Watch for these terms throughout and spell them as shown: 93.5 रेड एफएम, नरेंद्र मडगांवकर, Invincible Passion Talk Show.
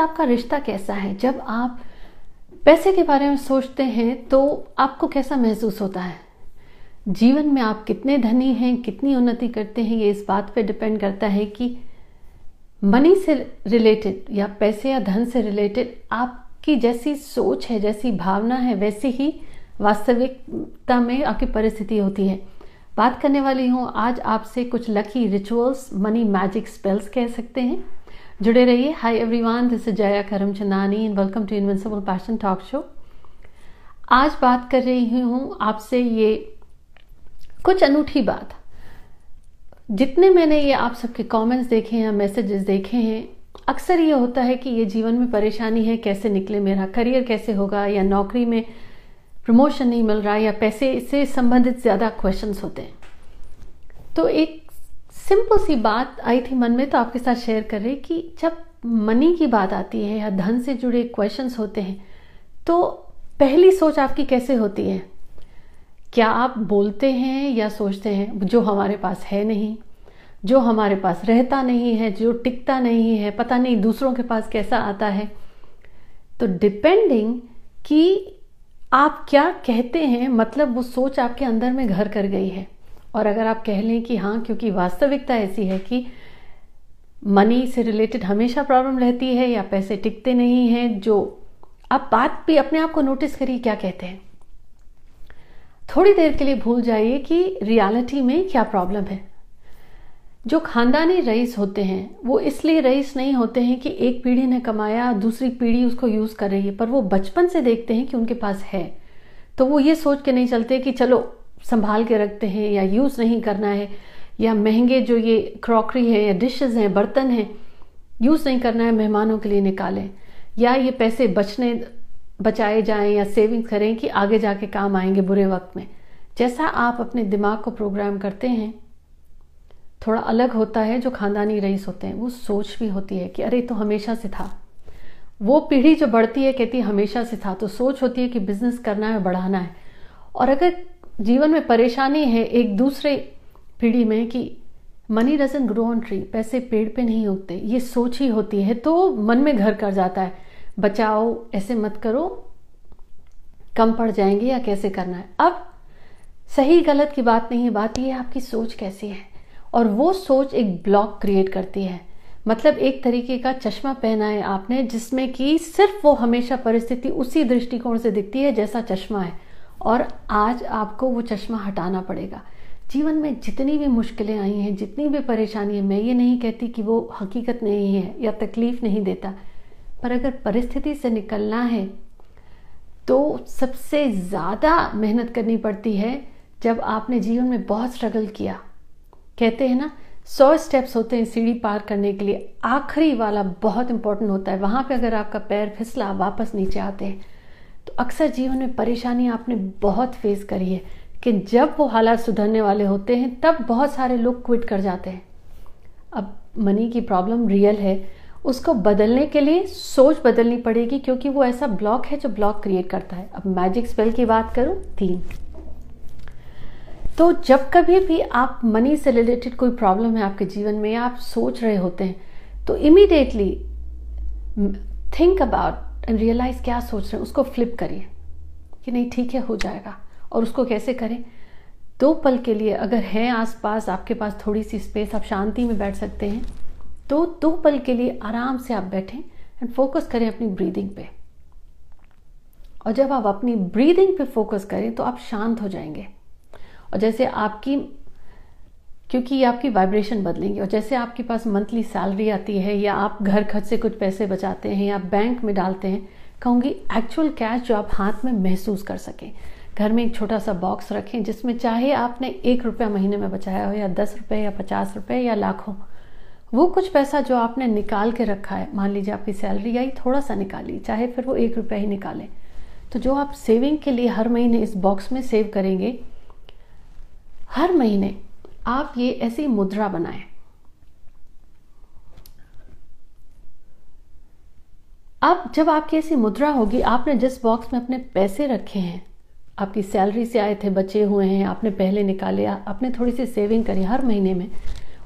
आपका रिश्ता कैसा है? जब आप पैसे के बारे में सोचते हैं तो आपको कैसा महसूस होता है? जीवन में आप कितने धनी हैं, कितनी उन्नति करते हैं, ये इस बात पे डिपेंड करता है कि मनी से रिलेटेड या पैसे या धन से रिलेटेड आपकी जैसी सोच है, जैसी भावना है, वैसी ही वास्तविकता में आपकी परिस्थिति होती है। बात करने वाली हूँ आज आपसे कुछ lucky rituals, money magic spells कह सकते हैं। जुड़े रहिए। Hi everyone, this is Jaya Karamchandani and welcome to invincible passion talk show. आज बात कर रही हूँ आपसे ये कुछ अनूठी बात। जितने मैंने ये आप सबके कमेंट्स देखे हैं, मैसेजेस देखे हैं, अक्सर ये होता है कि ये जीवन में परेशानी है, कैसे निकले, मेरा करियर कैसे होगा, या नौकरी में प्रमोशन नहीं मिल रहा, या पैसे से संबंधित ज़्यादा क्वेश्चंस होते हैं। तो एक सिंपल सी बात आई थी मन में तो आपके साथ शेयर कर रही कि जब मनी की बात आती है या धन से जुड़े क्वेश्चंस होते हैं तो पहली सोच आपकी कैसे होती है? क्या आप बोलते हैं या सोचते हैं जो हमारे पास है नहीं, जो हमारे पास रहता नहीं है, जो टिकता नहीं है, पता नहीं दूसरों के पास कैसा आता है? तो डिपेंडिंग कि आप क्या कहते हैं, मतलब वो सोच आपके अंदर में घर कर गई है। और अगर आप कह लें कि हाँ, क्योंकि वास्तविकता ऐसी है कि मनी से रिलेटेड हमेशा प्रॉब्लम रहती है या पैसे टिकते नहीं हैं, जो आप बात भी अपने आप को नोटिस करिए क्या कहते हैं। थोड़ी देर के लिए भूल जाइए कि रियलिटी में क्या प्रॉब्लम है। जो खानदानी रईस होते हैं वो इसलिए रईस नहीं होते हैं कि एक पीढ़ी ने कमाया, दूसरी पीढ़ी उसको यूज़ कर रही है, पर वो बचपन से देखते हैं कि उनके पास है, तो वो ये सोच के नहीं चलते कि चलो संभाल के रखते हैं या यूज़ नहीं करना है, या महंगे जो ये क्रॉकरी है या डिशेज़ हैं, बर्तन हैं, यूज़ नहीं करना है, मेहमानों के लिए निकालें, या ये पैसे बचाए जाएं या सेविंग करें कि आगे जाके काम आएंगे बुरे वक्त में। जैसा आप अपने दिमाग को प्रोग्राम करते हैं थोड़ा अलग होता है। जो खानदानी रईस होते हैं वो सोच भी होती है कि अरे तो हमेशा से था। वो पीढ़ी जो बढ़ती है कहती है हमेशा से था, तो सोच होती है कि बिजनेस करना है, बढ़ाना है। और अगर जीवन में परेशानी है एक दूसरे पीढ़ी में कि money doesn't grow on tree, पैसे पेड़ पे नहीं उगते, ये सोच ही होती है, तो मन में घर कर जाता है बचाओ, ऐसे मत करो, कम पड़ जाएंगे, या कैसे करना है। अब सही गलत की बात नहीं है, बात ये है आपकी सोच कैसी है। और वो सोच एक ब्लॉक क्रिएट करती है, मतलब एक तरीके का चश्मा पहना है आपने जिसमें कि सिर्फ वो हमेशा परिस्थिति उसी दृष्टिकोण से दिखती है जैसा चश्मा है। और आज आपको वो चश्मा हटाना पड़ेगा। जीवन में जितनी भी मुश्किलें आई हैं, जितनी भी परेशानी है, मैं ये नहीं कहती कि वो हकीकत नहीं है या तकलीफ नहीं देता, पर अगर परिस्थिति से निकलना है तो सबसे ज़्यादा मेहनत करनी पड़ती है। जब आपने जीवन में बहुत स्ट्रगल किया, कहते हैं ना 100 स्टेप्स होते हैं सीढ़ी पार करने के लिए, आखिरी वाला बहुत इंपॉर्टेंट होता है, वहाँ पे अगर आपका पैर फिसला वापस नीचे आते हैं। तो अक्सर जीवन में परेशानी आपने बहुत फेस करी है कि जब वो हालात सुधरने वाले होते हैं तब बहुत सारे लोग क्विट कर जाते हैं। अब मनी की प्रॉब्लम रियल है, उसको बदलने के लिए सोच बदलनी पड़ेगी, क्योंकि वो ऐसा ब्लॉक है जो ब्लॉक क्रिएट करता है। अब मैजिक स्पेल की बात करूँ, 3। तो जब कभी भी आप मनी से रिलेटेड कोई प्रॉब्लम है आपके जीवन में या आप सोच रहे होते हैं, तो immediately think about and realise क्या सोच रहे हैं, उसको फ्लिप करिए कि नहीं ठीक है, हो जाएगा। और उसको कैसे करें? 2 पल के लिए अगर है आसपास, आपके पास थोड़ी सी स्पेस, आप शांति में बैठ सकते हैं, तो 2 पल के लिए आराम से आप बैठें एंड फोकस करें अपनी ब्रीदिंग पे। और जब आप अपनी ब्रीदिंग पे फोकस करें तो आप शांत हो जाएंगे, और जैसे आपकी, क्योंकि ये आपकी वाइब्रेशन बदलेंगी। और जैसे आपके पास मंथली सैलरी आती है या आप घर खर्च से कुछ पैसे बचाते हैं या बैंक में डालते हैं, कहूँगी एक्चुअल कैश जो आप हाथ में महसूस कर सकें। घर में एक छोटा सा बॉक्स रखें जिसमें चाहे आपने 1 रुपया महीने में बचाया हो या 10 रुपये या 50 रुपये या लाखों, वो कुछ पैसा जो आपने निकाल के रखा है, मान लीजिए आपकी सैलरी आई, थोड़ा सा निकाली, चाहे फिर वो 1 रुपया ही निकालें, तो जो आप सेविंग के लिए हर महीने इस बॉक्स में सेव करेंगे, हर महीने आप ये ऐसी मुद्रा बनाएं। अब जब आपकी ऐसी मुद्रा होगी, आपने जिस बॉक्स में अपने पैसे रखे हैं, आपकी सैलरी से आए थे, बचे हुए हैं, आपने पहले निकाले, आपने थोड़ी सी सेविंग करी हर महीने में,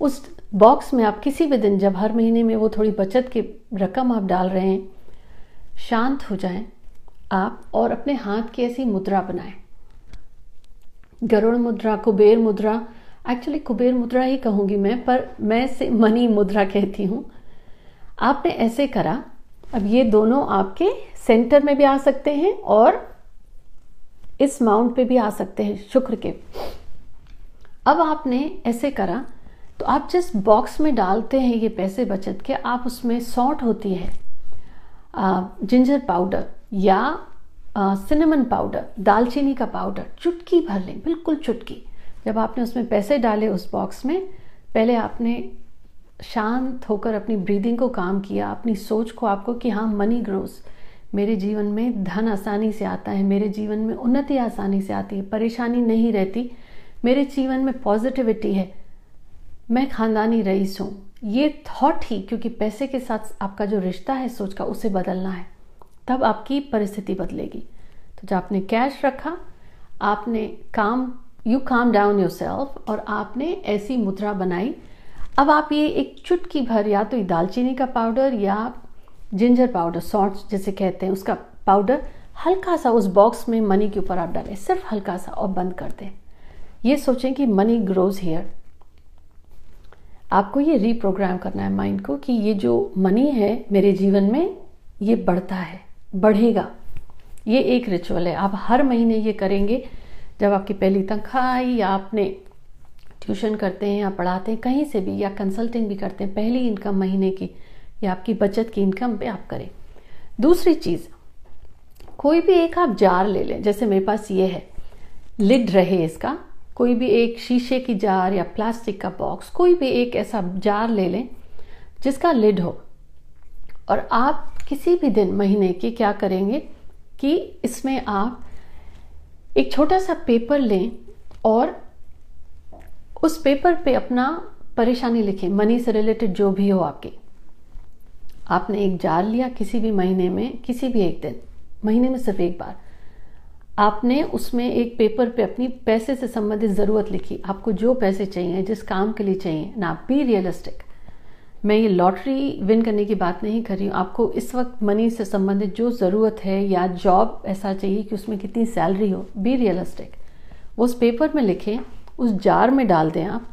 उस बॉक्स में आप किसी भी दिन, जब हर महीने में वो थोड़ी बचत की रकम आप डाल रहे हैं, शांत हो जाएं आप और अपने हाथ की ऐसी मुद्रा बनाएं, गरुड़ मुद्रा, कुबेर मुद्रा। एक्चुअली कुबेर मुद्रा ही कहूँगी मैं, पर मैं से मनी मुद्रा कहती हूँ। आपने ऐसे करा, अब ये दोनों आपके सेंटर में भी आ सकते हैं और इस माउंट पे भी आ सकते हैं शुक्र के। अब आपने ऐसे करा तो आप जिस बॉक्स में डालते हैं ये पैसे बचत के, आप उसमें सॉल्ट होती है, जिंजर पाउडर या सिनेमन पाउडर, दालचीनी का पाउडर, चुटकी भर लें, बिल्कुल चुटकी। जब आपने उसमें पैसे डाले उस बॉक्स में, पहले आपने शांत होकर अपनी ब्रीदिंग को काम किया, अपनी सोच को आपको कि हाँ मनी ग्रोस, मेरे जीवन में धन आसानी से आता है, मेरे जीवन में उन्नति आसानी से आती है, परेशानी नहीं रहती, मेरे जीवन में पॉजिटिविटी है, मैं खानदानी रईस हूँ। ये थॉट ही, क्योंकि पैसे के साथ आपका जो रिश्ता है सोच का, उसे बदलना है, तब आपकी परिस्थिति बदलेगी। तो जब आपने कैश रखा, आपने यू काम डाउन योरसेल्फ, और आपने ऐसी मुद्रा बनाई। अब आप ये एक चुटकी भर, या तो दालचीनी का पाउडर या जिंजर पाउडर, सॉल्ट जिसे कहते हैं, उसका पाउडर हल्का सा उस बॉक्स में मनी के ऊपर आप डालें, सिर्फ हल्का सा, और बंद कर दें। ये सोचें कि मनी ग्रोज हियर। आपको ये रीप्रोग्राम करना है माइंड को कि ये जो मनी है मेरे जीवन में, ये बढ़ता है, बढ़ेगा। ये एक रिचुअल है, आप हर महीने ये करेंगे। जब आपकी पहली तनख्वाह आई, या आपने ट्यूशन करते हैं या पढ़ाते हैं कहीं से भी, या कंसल्टिंग भी करते हैं, पहली इनकम महीने की या आपकी बचत की इनकम पे आप करें। दूसरी चीज़, कोई भी एक आप जार ले लें, जैसे मेरे पास ये है, लिड रहे इसका, कोई भी एक शीशे की जार या प्लास्टिक का बॉक्स, कोई भी एक ऐसा जार ले लें जिसका लिड हो, और आप किसी भी दिन महीने की क्या करेंगे कि इसमें आप एक छोटा सा पेपर लें और उस पेपर पे अपना परेशानी लिखें, मनी से रिलेटेड जो भी हो आपकी। आपने एक जार लिया किसी भी महीने में, किसी भी एक दिन, महीने में सिर्फ एक बार, आपने उसमें एक पेपर पे अपनी पैसे से संबंधित ज़रूरत लिखी, आपको जो पैसे चाहिए, जिस काम के लिए चाहिए। ना, बी रियलिस्टिक, मैं ये लॉटरी विन करने की बात नहीं कर रही हूँ। आपको इस वक्त मनी से संबंधित जो ज़रूरत है, या जॉब ऐसा चाहिए कि उसमें कितनी सैलरी हो, बी रियलिस्टिक, उस पेपर में लिखें, उस जार में डाल दें आप।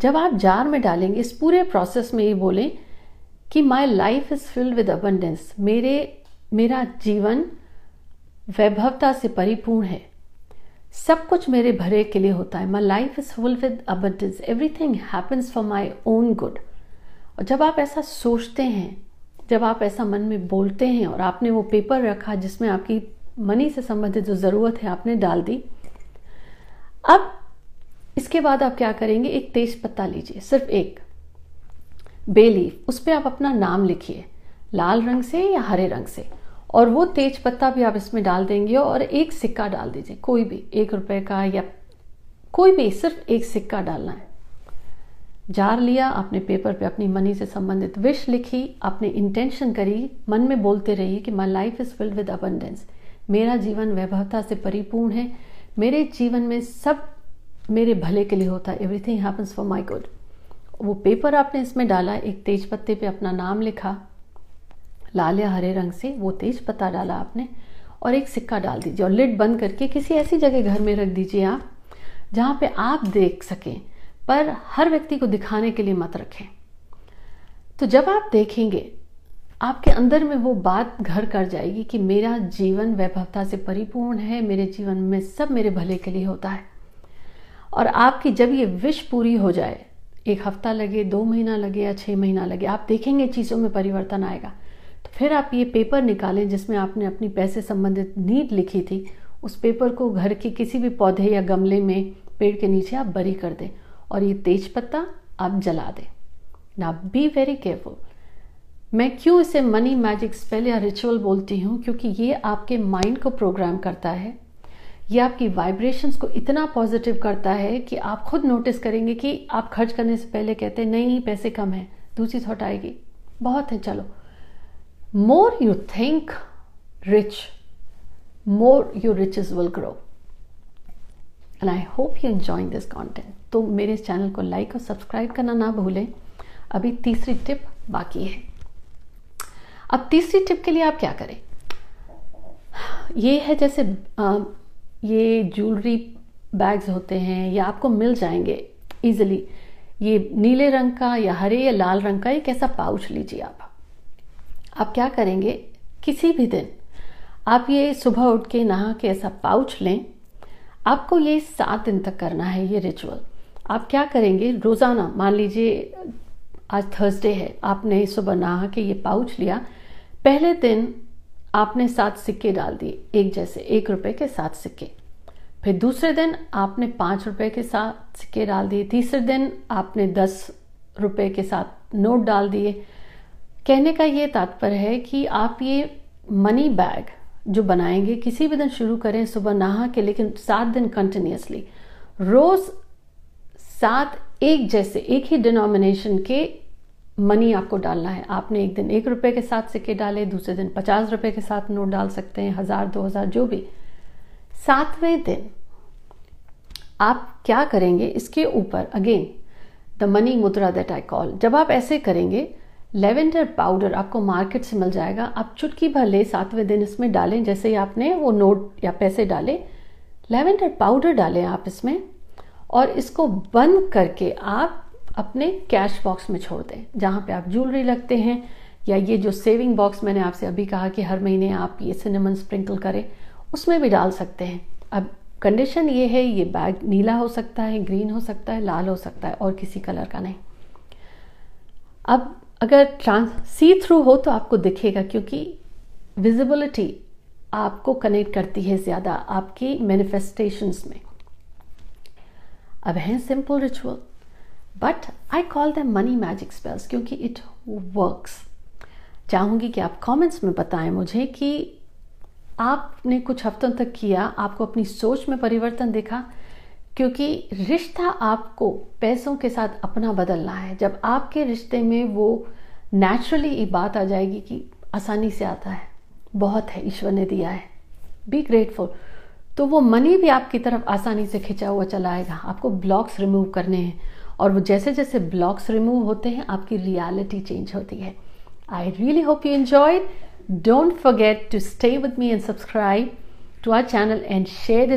जब आप जार में डालेंगे, इस पूरे प्रोसेस में ये बोलें कि my life is filled with abundance, मेरा जीवन वैभवता से परिपूर्ण है, सब कुछ मेरे भले के लिए होता है, my life is full with abundance, everything happens for my own good. और जब आप ऐसा सोचते हैं, जब आप ऐसा मन में बोलते हैं, और आपने वो पेपर रखा जिसमें आपकी मनी से संबंधित जो ज़रूरत है आपने डाल दी। अब इसके बाद आप क्या करेंगे, एक तेज पत्ता लीजिए, सिर्फ एक, बेलीफ, उस पर आप अपना नाम लिखिए, लाल रंग से या हरे रंग से, और वो तेज पत्ता भी आप इसमें डाल देंगे, और एक सिक्का डाल दीजिए, कोई भी ₹1 का, या कोई भी, सिर्फ एक सिक्का डालना है। जार लिया आपने, पेपर पे अपनी मनी से संबंधित विश लिखी, आपने इंटेंशन करी, मन में बोलते रहिए कि my life is filled with abundance, मेरा जीवन वैभवता से परिपूर्ण है, मेरे जीवन में सब मेरे भले के लिए होता है, everything happens for my good. वो पेपर आपने इसमें डाला, एक तेज पत्ते पे अपना नाम लिखा, लाल या हरे रंग से, वो तेज पत्ता डाला आपने, और एक सिक्का डाल दीजिए, और लिड बंद करके किसी ऐसी जगह घर में रख दीजिए आप जहाँ पे आप देख सकें, पर हर व्यक्ति को दिखाने के लिए मत रखें। तो जब आप देखेंगे, आपके अंदर में वो बात घर कर जाएगी कि मेरा जीवन वैभवता से परिपूर्ण है, मेरे जीवन में सब मेरे भले के लिए होता है। और आपकी जब ये विश पूरी हो जाए, 1 हफ्ता लगे, 2 महीना लगे, या 6 महीना लगे, आप देखेंगे चीज़ों में परिवर्तन आएगा। फिर आप ये पेपर निकालें जिसमें आपने अपनी पैसे संबंधित नीड लिखी थी, उस पेपर को घर के किसी भी पौधे या गमले में, पेड़ के नीचे आप बरी कर दें, और ये तेज पत्ता आप जला दें। ना, बी वेरी केयरफुल। मैं क्यों इसे मनी मैजिक स्पेल या रिचुअल बोलती हूँ, क्योंकि ये आपके माइंड को प्रोग्राम करता है, ये आपकी वाइब्रेशंस को इतना पॉजिटिव करता है कि आप खुद नोटिस करेंगे कि आप खर्च करने से पहले कहते हैं नहीं पैसे कम हैं, दूसरी थॉट आएगी बहुत है, चलो। More you think rich, more your riches will grow. And I hope you enjoying this content. तो मेरे इस चैनल को लाइक और सब्सक्राइब करना ना भूलें। अभी तीसरी टिप बाकी है। अब तीसरी टिप के लिए आप क्या करें, ये है जैसे ये ज्वेलरी बैग्स होते हैं या आपको मिल जाएंगे इजीली, ये नीले रंग का या हरे या लाल रंग का एक ऐसा पाउच लीजिए। आप क्या करेंगे, किसी भी दिन आप ये सुबह उठ के नहा के ऐसा पाउच लें। आपको ये 7 दिन तक करना है ये रिचुअल। आप क्या करेंगे, रोज़ाना मान लीजिए आज थर्सडे है, आपने सुबह नहा के ये पाउच लिया, पहले दिन आपने 7 सिक्के डाल दिए एक जैसे, 1 रुपए के 7 सिक्के। फिर दूसरे दिन आपने 5 रुपए के 7 सिक्के डाल दिए। तीसरे दिन आपने 10 रुपए के 7 नोट डाल दिए। कहने का ये तात्पर्य है कि आप ये मनी बैग जो बनाएंगे किसी भी दिन शुरू करें सुबह नहा के, लेकिन 7 दिन कंटिन्यूसली रोज 7 एक जैसे एक ही डिनोमिनेशन के मनी आपको डालना है। आपने एक दिन 1 रुपए के 7 सिक्के डाले, दूसरे दिन 50 रुपए के 7 नोट डाल सकते हैं, 1000, 2000 जो भी। 7वें दिन आप क्या करेंगे, इसके ऊपर अगेन द मनी मुद्रा दैट आई कॉल, जब आप ऐसे करेंगे लेवेंडर पाउडर आपको मार्केट से मिल जाएगा। आप चुटकी भर ले 7वें दिन इसमें डालें, जैसे ही आपने वो नोट या पैसे डाले लेवेंडर पाउडर डालें आप इसमें, और इसको बंद करके आप अपने कैश बॉक्स में छोड़ दें जहाँ पे आप ज्वेलरी रखते हैं, या ये जो सेविंग बॉक्स मैंने आपसे अभी कहा कि हर महीने आप ये सिनेमन स्प्रिंकल करें, उसमें भी डाल सकते हैं। अब कंडीशन ये है, ये बैग नीला हो सकता है, ग्रीन हो सकता है, लाल हो सकता है, और किसी कलर का नहीं। अब अगर सी थ्रू हो तो आपको दिखेगा, क्योंकि विजिबिलिटी आपको कनेक्ट करती है ज़्यादा आपकी मैनिफेस्टेशंस में। अब हैं simple ritual, but I call them money magic spells क्योंकि इट वर्क्स। चाहूँगी कि आप कमेंट्स में बताएं मुझे कि आपने कुछ हफ्तों तक किया, आपको अपनी सोच में परिवर्तन दिखा, क्योंकि रिश्ता आपको पैसों के साथ अपना बदलना है। जब आपके रिश्ते में वो नेचुरली ये बात आ जाएगी कि आसानी से आता है, बहुत है, ईश्वर ने दिया है, बी ग्रेटफुल, तो वो मनी भी आपकी तरफ आसानी से खिंचा हुआ चला आएगा। आपको ब्लॉक्स रिमूव करने हैं, और वो जैसे जैसे ब्लॉक्स रिमूव होते हैं आपकी रियलिटी चेंज होती है। I really Hope you enjoyed. Don't forget to stay with me and subscribe to our channel and share this